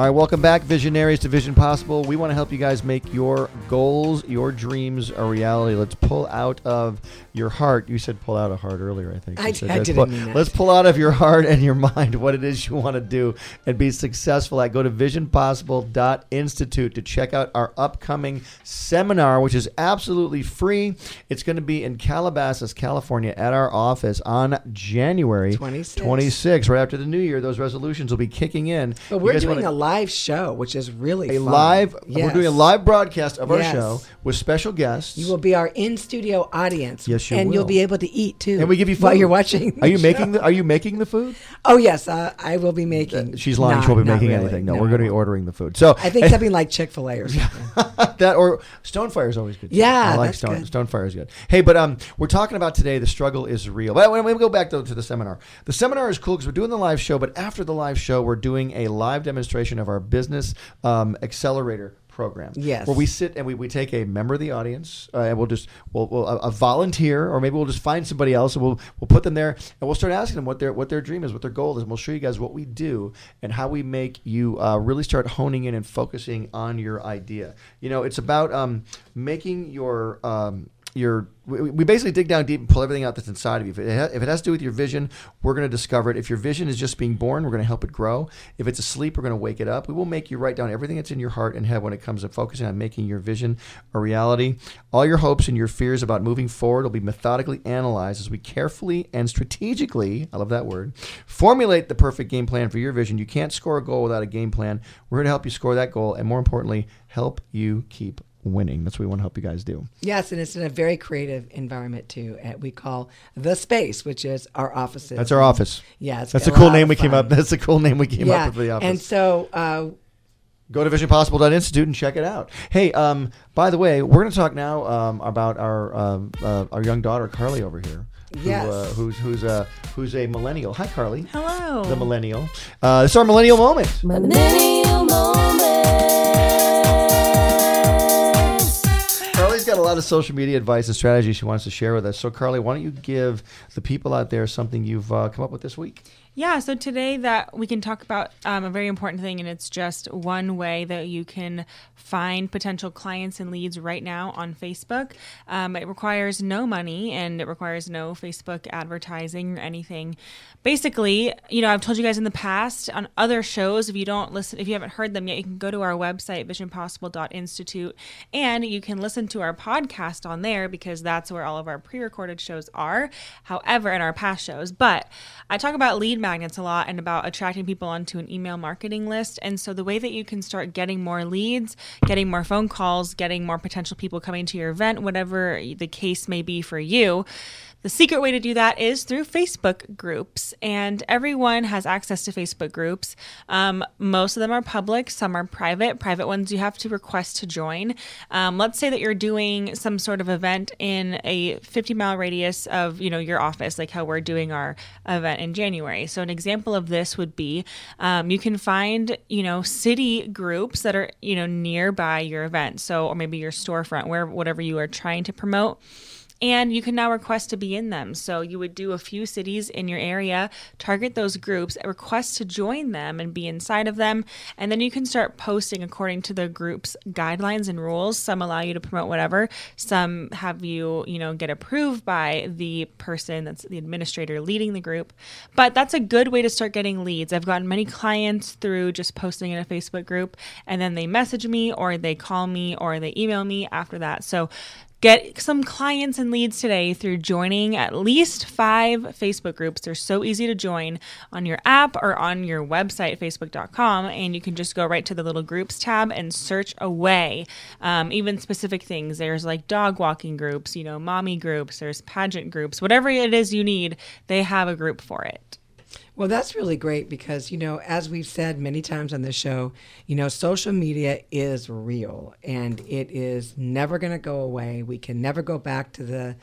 All right, welcome back, visionaries, to Vision Possible. We want to help you guys make your goals, your dreams a reality. Let's pull out of your heart. You said pull out of heart earlier, I think. I didn't mean that. Let's pull out of your heart and your mind what it is you want to do and be successful at. Go to visionpossible.institute to check out our upcoming seminar, which is absolutely free. It's going to be in Calabasas, California, at our office on January 26th, right after the new year. Those resolutions will be kicking in. But we're doing a live show, which is really fun. We're doing a live broadcast of our show with special guests. You will be our in-studio audience. Yes, you will. And you'll be able to eat too. And we give you food while you're watching. Are you making the food? Oh yes, I will be making. She's lying. She won't be making anything. No, we're going to be ordering the food. So I think something like Chick-fil-A or something. That or Stonefire is always good. Yeah, I like Stonefire is good. Hey, but we're talking about today. The struggle is real. But when we go back though to the seminar, the seminar is cool because we're doing the live show. But after the live show, we're doing a live demonstration of our business accelerator program. Yes. Where we sit and we take a member of the audience and we'll volunteer, or maybe we'll just find somebody else and we'll put them there and we'll start asking them what their dream is, what their goal is. And we'll show you guys what we do and how we make you really start honing in and focusing on your idea. You know, it's about making your we basically dig down deep and pull everything out that's inside of you. If it has to do with your vision, we're going to discover it. If your vision is just being born, we're going to help it grow. If it's asleep, we're going to wake it up. We will make you write down everything that's in your heart and head when it comes to focusing on making your vision a reality. All your hopes and your fears about moving forward will be methodically analyzed as we carefully and strategically, I love that word, formulate the perfect game plan for your vision. You can't score a goal without a game plan. We're going to help you score that goal and, more importantly, help you keep winning. That's what we want to help you guys do. Yes, and it's in a very creative environment too. We call the space, which is our offices. That's our office. Yeah, that's a cool name we came up. That's a cool name we came up with for the office. And so, go to visionpossible.institute and check it out. Hey, by the way, we're going to talk now about our young daughter Carly over here. Yes. Who's a millennial? Hi, Carly. Hello. The millennial. It's our millennial moment. Millennial moment. Got a lot of social media advice and strategies she wants to share with us. So, Carly, why don't you give the people out there something you've come up with this week? Yeah, so today that we can talk about a very important thing, and it's just one way that you can find potential clients and leads right now on Facebook. It requires no money, and it requires no Facebook advertising or anything. Basically, you know, I've told you guys in the past on other shows, if you haven't heard them yet, you can go to our website, visionpossible.institute, and you can listen to our podcast on there because that's where all of our pre-recorded shows are, however, in our past shows. But I talk about lead magnets a lot and about attracting people onto an email marketing list. And so the way that you can start getting more leads, getting more phone calls, getting more potential people coming to your event, whatever the case may be for you, the secret way to do that is through Facebook groups, and everyone has access to Facebook groups. Most of them are public, some are private. Private ones you have to request to join. Let's say that you're doing some sort of event in a 50-mile radius of, you know, your office, like how we're doing our event in January. So an example of this would be you can find, you know, city groups that are, you know, nearby your event, so or maybe your storefront, where whatever you are trying to promote. And you can now request to be in them. So you would do a few cities in your area, target those groups, request to join them and be inside of them. And then you can start posting according to the group's guidelines and rules. Some allow you to promote whatever. Some have you, you know, get approved by the person that's the administrator leading the group. But that's a good way to start getting leads. I've gotten many clients through just posting in a Facebook group, and then they message me or they call me or they email me after that. So get some clients and leads today through joining at least 5 Facebook groups. They're so easy to join on your app or on your website, facebook.com, and you can just go right to the little groups tab and search away. Even specific things. There's like dog walking groups, you know, mommy groups, there's pageant groups, whatever it is you need, they have a group for it. Well, that's really great because, you know, as we've said many times on this show, you know, social media is real and it is never going to go away. We can never go back to the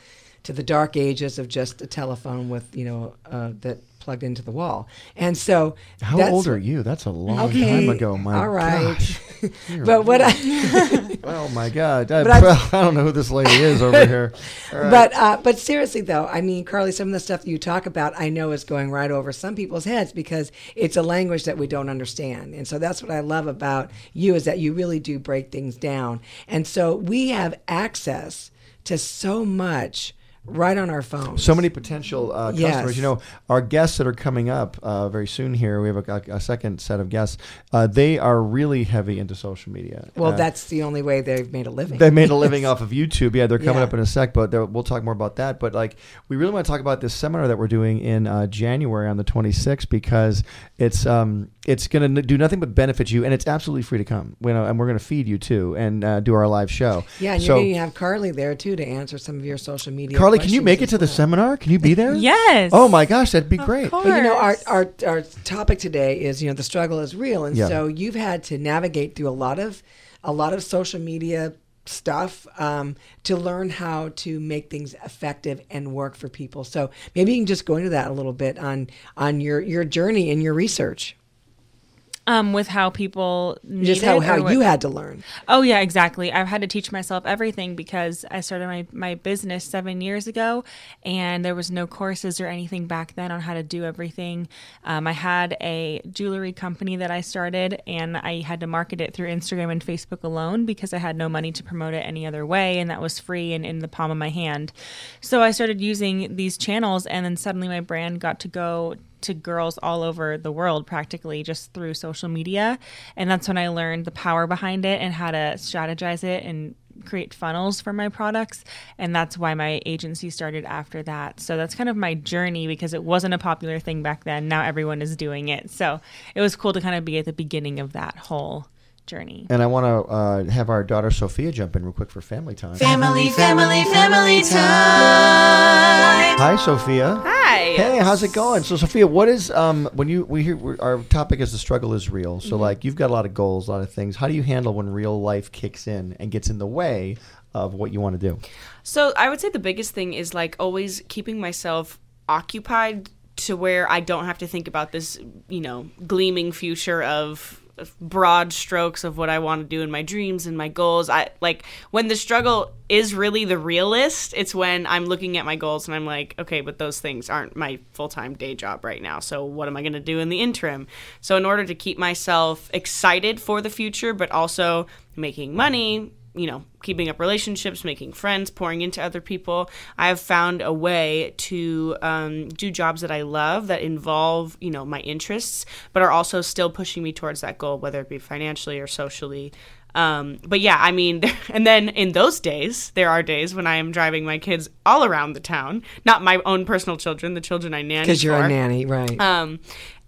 to the dark ages of just a telephone with, you know, that plugged into the wall. And so how old are you? That's a long time ago. My all right. Gosh. But what I well, my God, I don't know who this lady is over here. Right. But seriously though, I mean, Carly, some of the stuff that you talk about, I know is going right over some people's heads because it's a language that we don't understand. And so that's what I love about you is that you really do break things down. And so we have access to so much right on our phones. So many potential customers. Yes. You know, our guests that are coming up very soon here, we have a second set of guests. They are really heavy into social media. Well, that's the only way they've made a living. They made a living off of YouTube. Yeah, they're coming up in a sec, but we'll talk more about that. But like, we really want to talk about this seminar that we're doing in January on the 26th because it's going to do nothing but benefit you, and it's absolutely free to come. You know, and we're going to feed you too and do our live show. Yeah, and you're going to have Carly there too to answer some of your social media. Carly, can you make it to the seminar? Can you be there? Yes. Oh my gosh, that'd be great. But you know, our topic today is, you know, the struggle is real, and so you've had to navigate through a lot of social media stuff to learn how to make things effective and work for people. So maybe you can just go into that a little bit on your journey and your research. With how people just how you had to learn. Oh yeah, exactly. I've had to teach myself everything because I started my business 7 years ago, and there was no courses or anything back then on how to do everything. I had a jewelry company that I started, and I had to market it through Instagram and Facebook alone because I had no money to promote it any other way, and that was free and in the palm of my hand. So I started using these channels, and then suddenly my brand got to go to girls all over the world practically just through social media. And that's when I learned the power behind it and how to strategize it and create funnels for my products. And that's why my agency started after that. So that's kind of my journey because it wasn't a popular thing back then. Now everyone is doing it. So it was cool to kind of be at the beginning of that whole journey. And I want to have our daughter Sophia jump in real quick for family time. Family time. Hi, Sophia. Hi. Hey, how's it going? So, Sophia, what is our topic is the struggle is real. So, like, you've got a lot of goals, a lot of things. How do you handle when real life kicks in and gets in the way of what you want to do? So, I would say the biggest thing is like always keeping myself occupied to where I don't have to think about this, you know, gleaming future of broad strokes of what I want to do in my dreams and my goals. I like when the struggle is really the realist, it's when I'm looking at my goals and I'm like, okay, but those things aren't my full-time day job right now. So what am I going to do in the interim? So in order to keep myself excited for the future, but also making money, you know, keeping up relationships, making friends, pouring into other people, I have found a way to do jobs that I love that involve, you know, my interests, but are also still pushing me towards that goal, whether it be financially or socially. But yeah, I mean, and then in those days, there are days when I am driving my kids all around the town, not my own personal children, the children I nanny for. Because you're a nanny, right.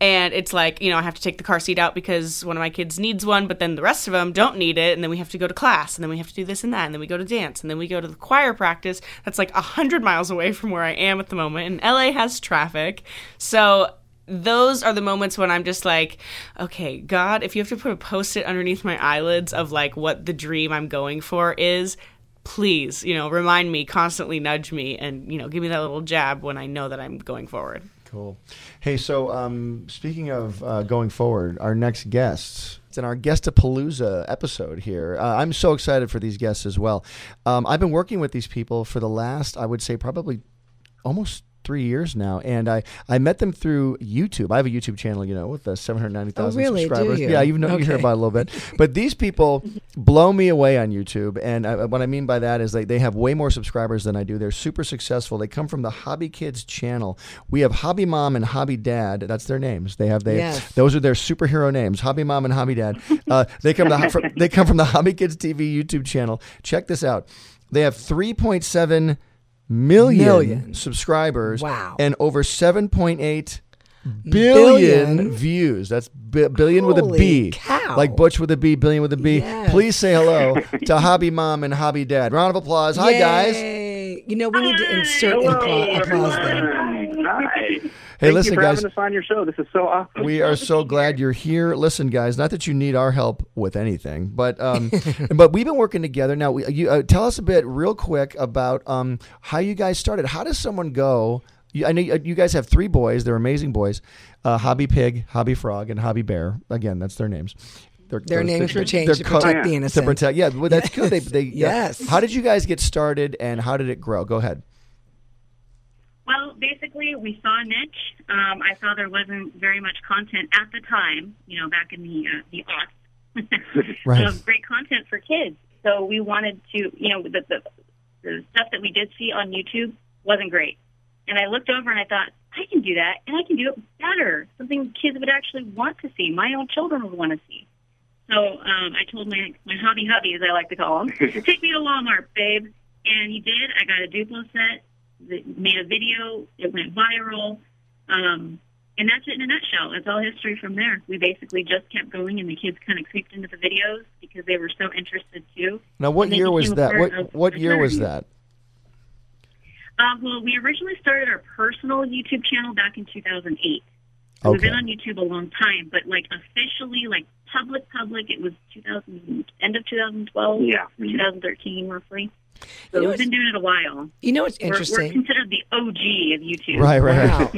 And it's like, you know, I have to take the car seat out because one of my kids needs one, but then the rest of them don't need it. And then we have to go to class, and then we have to do this and that, and then we go to dance, and then we go to the choir practice. That's like 100 miles away from where I am at the moment. And LA has traffic. So those are the moments when I'm just like, okay, God, if you have to put a Post-it underneath my eyelids of like what the dream I'm going for is, please, you know, remind me, constantly nudge me, and, you know, give me that little jab when I know that I'm going forward. Cool. Hey, so speaking of going forward, our next guests, it's in our Guestapalooza episode here. I'm so excited for these guests as well. I've been working with these people for the last, I would say, probably almost 3 years now, and I met them through YouTube. I have a YouTube channel, you know, with 790,000 subscribers. Yeah, you hear about it a little bit. But these people blow me away on YouTube, and what I mean by that is they have way more subscribers than I do. They're super successful. They come from the Hobby Kids channel. We have Hobby Mom and Hobby Dad. That's their names. Those are their superhero names. Hobby Mom and Hobby Dad. They come from the Hobby Kids TV YouTube channel. Check this out. They have 3.7 million subscribers, wow, and over 7.8 billion views. That's billion with a B. Cow. Like Butch with a B, billion with a B. Yes. Please say hello to Hobby Mom and Hobby Dad. Round of applause. Hi, guys. You know, we need to insert applause there. Hi. Hey, listen, guys. Thank you for having us on your show. This is so awesome. We are so glad you're here. Listen, guys, not that you need our help with anything, but we've been working together. Now, tell us a bit real quick about how you guys started. How does someone go? I know you guys have three boys. They're amazing boys. Hobby Pig, Hobby Frog, and Hobby Bear. Again, that's their names. Their names were changed to protect the innocent. To protect, yeah, well, that's good. Yes. How did you guys get started, and how did it grow? Go ahead. Well, basically, we saw a niche. I saw there wasn't very much content at the time, you know, back in the aughts, right. Of great content for kids. So we wanted to, you know, the stuff that we did see on YouTube wasn't great. And I looked over and I thought, I can do that, and I can do it better, something kids would actually want to see, my own children would want to see. So I told my hubby, as I like to call him, take me to Walmart, babe. And he did. I got a Duplo set. Made a video. It went viral. And that's it in a nutshell. It's all history from there. We basically just kept going, and the kids kind of creeped into the videos because they were so interested, too. Now, what year was that? What year was that? Well, we originally started our personal YouTube channel back in 2008. So we've been on YouTube a long time, but, like, officially, like, public, it was end of 2012, 2013, roughly. So we've been doing it a while. You know what's interesting? We're considered the OG of YouTube. Right. Wow.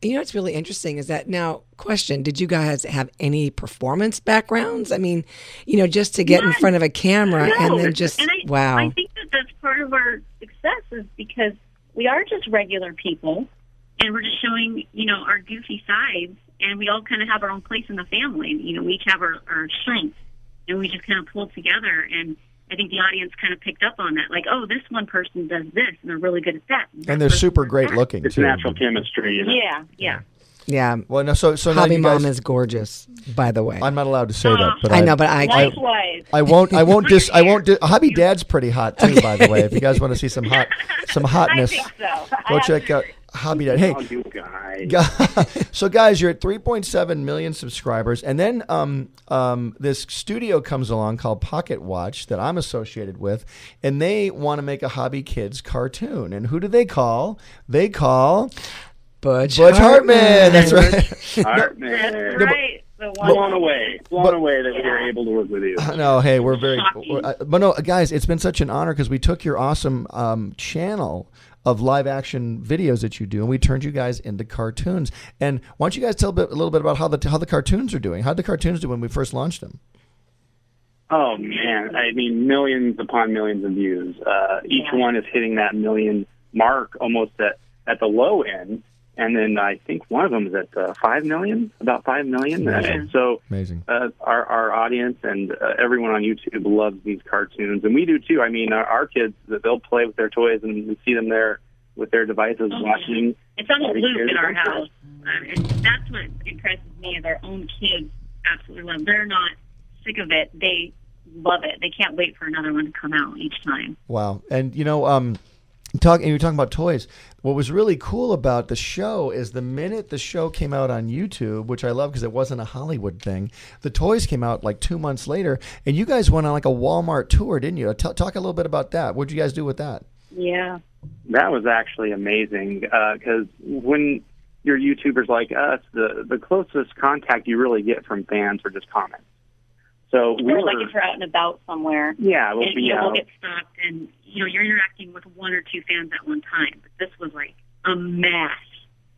You know what's really interesting is that now, question, did you guys have any performance backgrounds? I mean, you know, just to get in front of a camera and then just, wow. I think that's part of our success is because we are just regular people and we're just showing, you know, our goofy sides, and we all kind of have our own place in the family. You know, we each have our strengths, and we just kind of pull together, and I think the audience kind of picked up on that. Like, oh, this one person does this, and they're really good at that. And they're super great looking, too. It's natural chemistry, you know? Yeah. Well, no, so Hobby Mom is gorgeous, by the way. I'm not allowed to say that, but I know. But I won't. Hobby Dad's pretty hot too, by the way. If you guys want to see some hotness, go check out Hobby Dad. Hey, you guys. So guys, you're at 3.7 million subscribers, and then this studio comes along called Pocket Watch that I'm associated with, and they want to make a Hobby Kids cartoon. And who do they call? They call. Butch Hartman. That's right. Hartman. That's right. Blown away that we were able to work with you. No, hey, we're very... but no, guys, it's been such an honor because we took your awesome channel of live-action videos that you do, and we turned you guys into cartoons. And why don't you guys tell a little bit about how the cartoons are doing? How'd the cartoons do when we first launched them? Oh, man. I mean, millions upon millions of views. Each one is hitting that million mark almost at the low end. And then I think one of them is at 5 million, about 5 million. And so amazing. Our audience and everyone on YouTube loves these cartoons. And we do, too. I mean, our kids, they'll play with their toys, and we see them there with their devices watching. It's on a loop in our house. That's what impresses me is our own kids absolutely love it. They're not sick of it. They love it. They can't wait for another one to come out each time. Wow. And, you know... you're talking about toys. What was really cool about the show is the minute the show came out on YouTube, which I love because it wasn't a Hollywood thing, the toys came out like 2 months later, and you guys went on like a Walmart tour, didn't you? Talk a little bit about that. What did you guys do with that? Yeah. That was actually amazing because when you're YouTubers like us, the closest contact you really get from fans are just comments. So we're like if you're out and about somewhere, we'll get stopped, and you know you're interacting with one or two fans at one time. But this was like a mass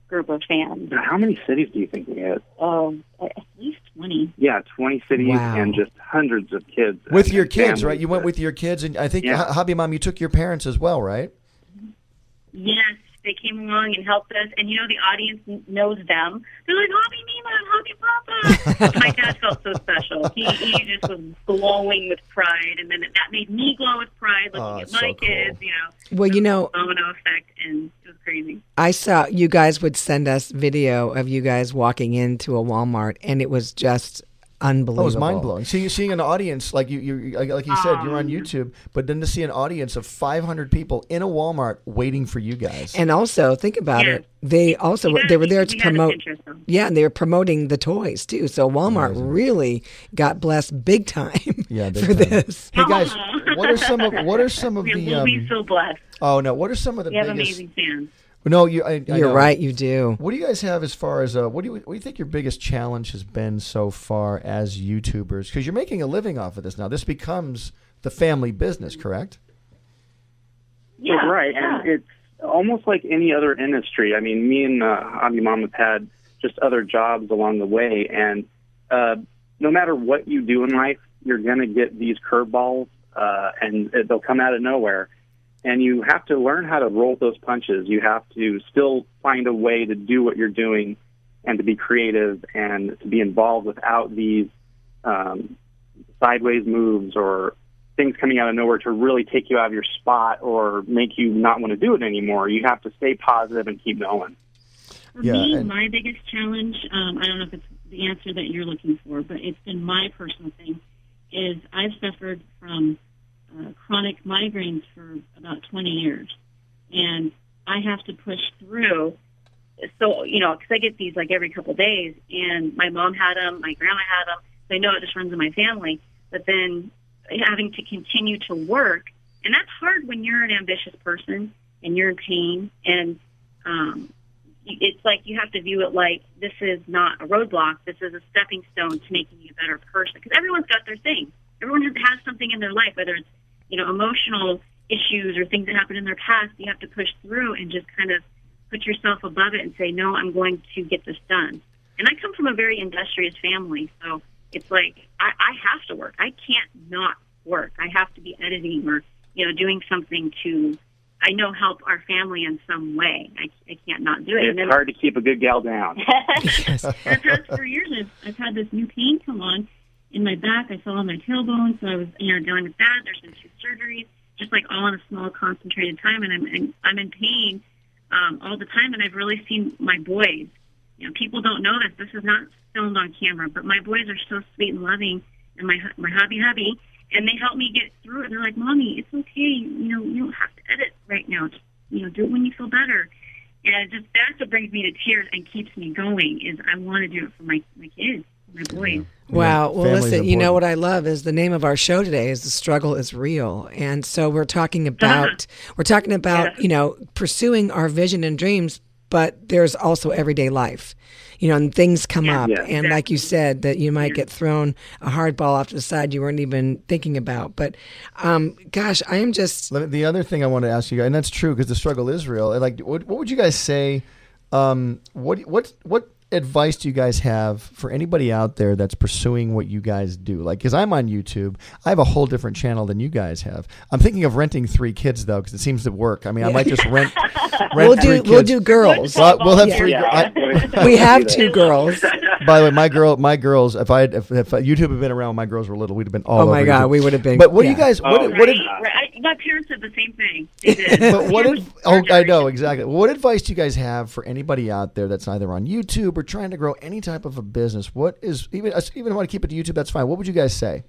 group of fans. Now, how many cities do you think we had? Oh, at least 20. Yeah, 20 cities and just hundreds of kids. With your kids, right? You went with your kids, and I think Hobby Mom, you took your parents as well, right? Yes. They came along and helped us, and you know the audience knows them. They're like, Hobby Nima, Hobby Papa. My dad felt so special. He just was glowing with pride, and then that made me glow with pride looking at my kids. Cool. You know, well, you know, domino effect, and it was crazy. I saw you guys would send us video of you guys walking into a Walmart, and it was just unbelievable. It was mind blowing. Seeing an audience like you said, you're on YouTube, but then to see an audience of 500 people in a Walmart waiting for you guys. And also think about it, they also they were there to promote. Yeah, and they were promoting the toys too. So Walmart really got blessed big time for this. Hey guys, What are some of the? We'll be so blessed. Oh no! What are some of the? We have biggest, amazing fans. No, you're right. You do. What do you guys have as far as what do you think your biggest challenge has been so far as YouTubers? Because you're making a living off of this now. This becomes the family business, correct? Yeah, well, right. Yeah. And it's almost like any other industry. I mean, me and Hobby Mom have had just other jobs along the way, and no matter what you do in life, you're going to get these curveballs, and they'll come out of nowhere. And you have to learn how to roll those punches. You have to still find a way to do what you're doing and to be creative and to be involved without these sideways moves or things coming out of nowhere to really take you out of your spot or make you not want to do it anymore. You have to stay positive and keep going. For me, my biggest challenge, I don't know if it's the answer that you're looking for, but it's been my personal thing, is I've suffered from chronic migraines for about 20 years, and I have to push through. So, you know, because I get these like every couple of days, and my mom had them, my grandma had them, so I know it just runs in my family. But then having to continue to work, and that's hard when you're an ambitious person and you're in pain, and it's like you have to view it like this is not a roadblock, this is a stepping stone to making you a better person, because everyone's got their thing. Everyone has something in their life, whether it's, you know, emotional issues or things that happened in their past. You have to push through and just kind of put yourself above it and say, no, I'm going to get this done. And I come from a very industrious family, so it's like I have to work. I can't not work. I have to be editing or, you know, doing something to, I know, help our family in some way. I can't not do it. It's hard to keep a good gal down. For the past 4 years, I've had this new pain come on in my back. I fell on my tailbone, so I was, you know, dealing with that. There's been 2 surgeries, just like all in a small, concentrated time, and I'm in pain all the time. And I've really seen my boys. You know, people don't know this. This is not filmed on camera, but my boys are so sweet and loving, and my hubby, and they help me get through it. They're like, "Mommy, it's okay. You know, you don't have to edit right now. Just, you know, do it when you feel better." And it just, that's what brings me to tears and keeps me going. Is I want to do it for my kids. My boy. Wow. Well, listen, you know what I love is the name of our show today is The Struggle is Real. And so we're talking about, yeah, you know, pursuing our vision and dreams, but there's also everyday life, you know, and things come up. Yeah, and like you said, that you might get thrown a hard ball off to the side you weren't even thinking about. But gosh, I am just. The other thing I want to ask you guys, and that's true because the struggle is real. And like, what would you guys say? What advice do you guys have for anybody out there that's pursuing what you guys do? Like, because I'm on YouTube, I have a whole different channel than you guys have. I'm thinking of renting 3 kids though, because it seems to work. I mean, yeah. I might just rent we'll do girls. We'll have 3. Yeah. We have 2 girls. By the way, my girls. If YouTube had been around, my girls were little, we'd have been all. Oh my over God, YouTube. We would have been. But what do you guys? My parents said the same thing. They did. But I know exactly. What advice do you guys have for anybody out there that's either on YouTube or trying to grow any type of a business? What is even if I want to keep it to YouTube? That's fine. What would you guys say?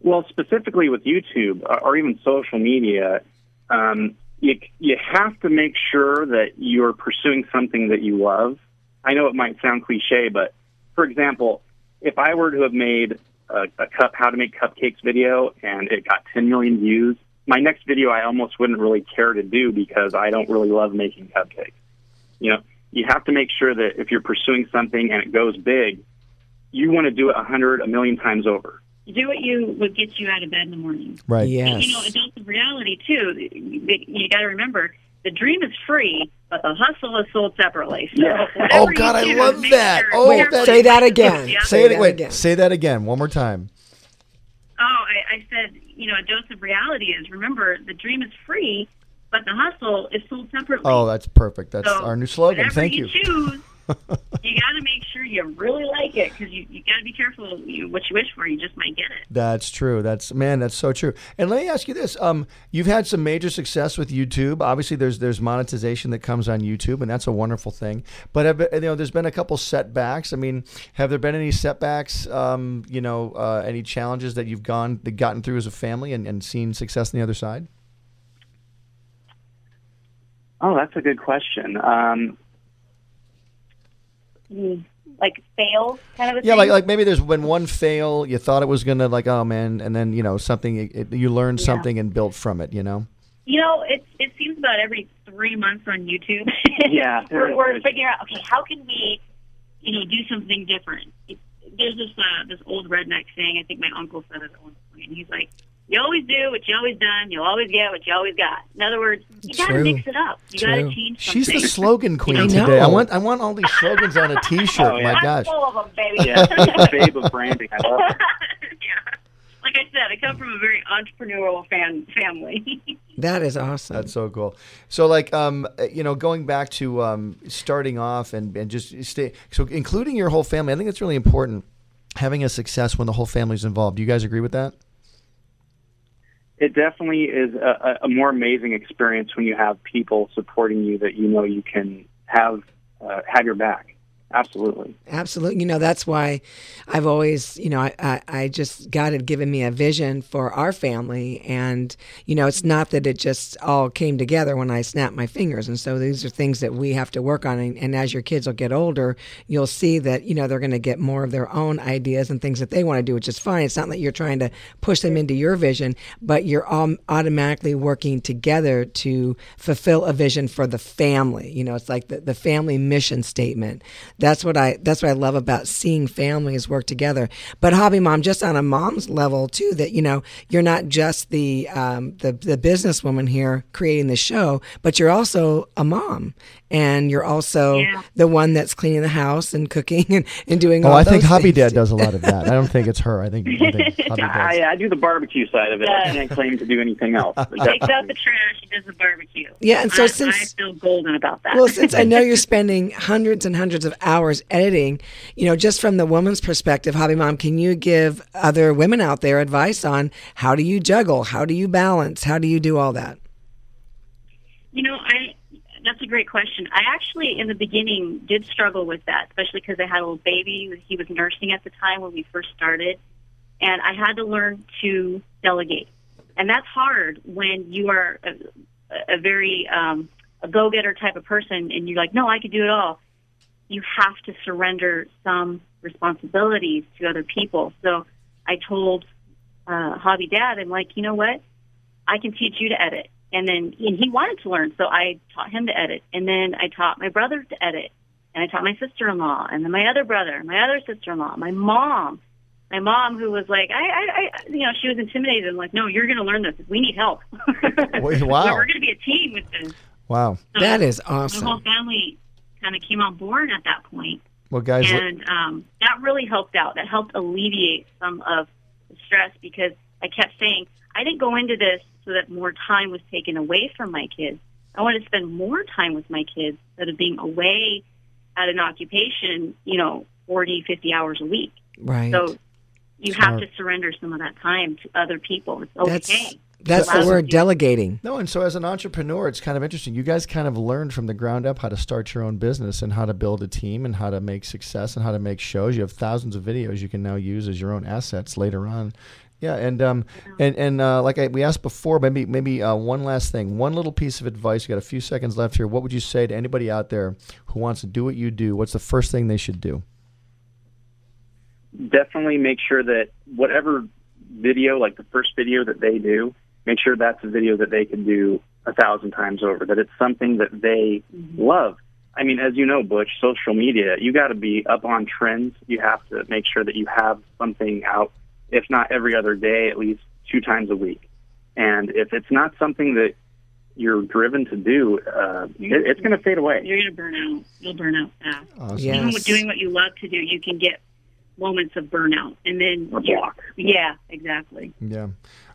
Well, specifically with YouTube or even social media, you have to make sure that you're pursuing something that you love. I know it might sound cliche, but for example, if I were to have made a how to make cupcakes video and it got 10 million views, my next video I almost wouldn't really care to do because I don't really love making cupcakes. You know, you have to make sure that if you're pursuing something and it goes big, you want to do it 100, a million times over. You do what you would get you out of bed in the morning. Right. Yes. And, you know, adults in reality too, you got to remember, the dream is free, but the hustle is sold separately. So yeah. Oh, God, I love that. Sure say that again. Yeah. Say that again one more time. Oh, I said, you know, a dose of reality is, remember, the dream is free, but the hustle is sold separately. Oh, that's perfect. That's our new slogan. Thank you. Choose, you got to make sure you really like it, because you got to be careful what you wish for. You just might get it. That's true. That's so true. And let me ask you this. You've had some major success with YouTube. Obviously, there's monetization that comes on YouTube, and that's a wonderful thing. But there's been a couple setbacks. I mean, have there been any setbacks, any challenges that you've gotten through as a family and seen success on the other side? Oh, that's a good question. like fail kind of a thing? Yeah, like maybe there's been one fail, you thought it was going to like, oh man, and then, you know, something, you learned something and built from it, you know? You know, it seems about every 3 months on YouTube, we're figuring out, okay, how can we, you know, do something different? There's this old redneck saying, I think my uncle said it at one point, and he's like, you always do what you always done, you'll always get what you always got. In other words, you got to mix it up. You got to change something. She's the slogan queen today. I want all these slogans on a T-shirt. Oh, yeah. My gosh. I'm full of them, baby. Yeah, babe of branding. I love it. Yeah. Like I said, I come from a very entrepreneurial family. That is awesome. That's so cool. So, like, you know, going back to starting off and just stay. So, including your whole family, I think it's really important having a success when the whole family's involved. Do you guys agree with that? It definitely is a more amazing experience when you have people supporting you that you know you can have your back. Absolutely. Absolutely. You know, that's why I've always, you know, I just, God had given me a vision for our family. And, you know, it's not that it just all came together when I snapped my fingers. And so these are things that we have to work on. And as your kids will get older, you'll see that, you know, they're going to get more of their own ideas and things that they want to do, which is fine. It's not that you're trying to push them into your vision, but you're all automatically working together to fulfill a vision for the family. You know, it's like the family mission statement. That's what I love about seeing families work together. But Hobby Mom, just on a mom's level too, that, you know, you're not just the businesswoman here creating the show, but you're also a mom, and you're also the one that's cleaning the house and cooking and doing all those things. I think Hobby Dad does a lot of that. I don't think it's her. I think Hobby Dad. I do the barbecue side of it. I can't claim to do anything else. Takes out the trash. She does the barbecue. Yeah, and so I feel golden about that. Well, since I know you're spending hundreds and hundreds of hours editing, you know, just from the woman's perspective, Hobby Mom, can you give other women out there advice on how do you juggle, how do you balance, how do you do all that? You know, that's a great question. I actually, in the beginning, did struggle with that, especially because I had a little baby. He was nursing at the time when we first started, and I had to learn to delegate. And that's hard when you are a very a go-getter type of person, and you're like, no, I could do it all. You have to surrender some responsibilities to other people. So I told Hobby Dad, I'm like, you know what? I can teach you to edit. And he wanted to learn, so I taught him to edit. And then I taught my brother to edit. And I taught my sister-in-law, and then my other brother, my other sister-in-law, my mom, who was like, I she was intimidated. I'm like, no, you're going to learn this. We need help. Wow. We're going to be a team with this. Wow. So that is awesome. The whole family kind of came on board at that point. Well, guys, and that really helped out. That helped alleviate some of the stress, because I kept saying, I didn't go into this so that more time was taken away from my kids. I wanted to spend more time with my kids instead of being away at an occupation, you know, 40, 50 hours a week. Right. So you have to surrender some of that time to other people. It's okay. That's the word, delegating. No, and so as an entrepreneur, it's kind of interesting. You guys kind of learned from the ground up how to start your own business and how to build a team and how to make success and how to make shows. You have thousands of videos you can now use as your own assets later on. Yeah, and like we asked before, maybe one last thing, one little piece of advice. You got a few seconds left here. What would you say to anybody out there who wants to do what you do? What's the first thing they should do? Definitely make sure that whatever video, like the first video that they do, make sure that's a video that they can do 1,000 times over, that it's something that they love. I mean, as you know, Butch, social media, you got to be up on trends. You have to make sure that you have something out, if not every other day, at least 2 times a week. And if it's not something that you're driven to do, it's going to fade away. You're going to burn out. You'll burn out fast. Awesome. Yes. Even with doing what you love to do, you can get moments of burnout. And then, yeah, exactly. Yeah.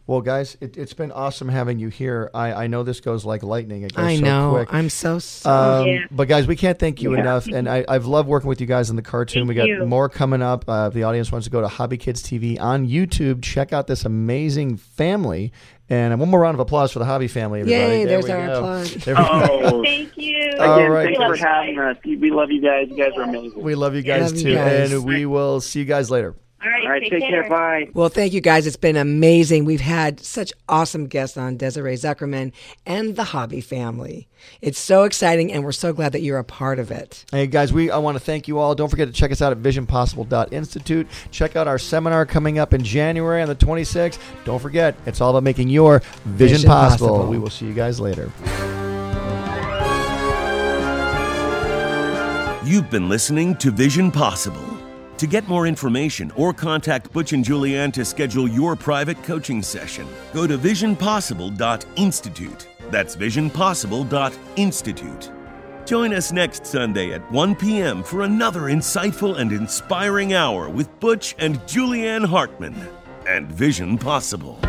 Well, guys, it's been awesome having you here. I know this goes like lightning. It goes so quick. I'm so sorry. But, guys, we can't thank you enough. And I've loved working with you guys in the cartoon. We got more coming up. If the audience wants to go to Hobby Kids TV on YouTube, check out this amazing family. And one more round of applause for the Hobby family, everybody. Yay, there's our applause. Oh, thank you. All right. Thanks for having us. We love you guys. You guys are amazing. We love you guys, too. And we will see you guys later. All right, take care. Bye. Well, thank you guys. It's been amazing. We've had such awesome guests on, Desiree Zuckerman and the Hobby family. It's so exciting, and we're so glad that you're a part of it. Hey, guys, I want to thank you all. Don't forget to check us out at visionpossible.institute. Check out our seminar coming up in January on the 26th. Don't forget, it's all about making your vision possible. We will see you guys later. You've been listening to Vision Possible. To get more information or contact Butch and Julianne to schedule your private coaching session, go to visionpossible.institute. That's visionpossible.institute. Join us next Sunday at 1 p.m. for another insightful and inspiring hour with Butch and Julianne Hartman and Vision Possible.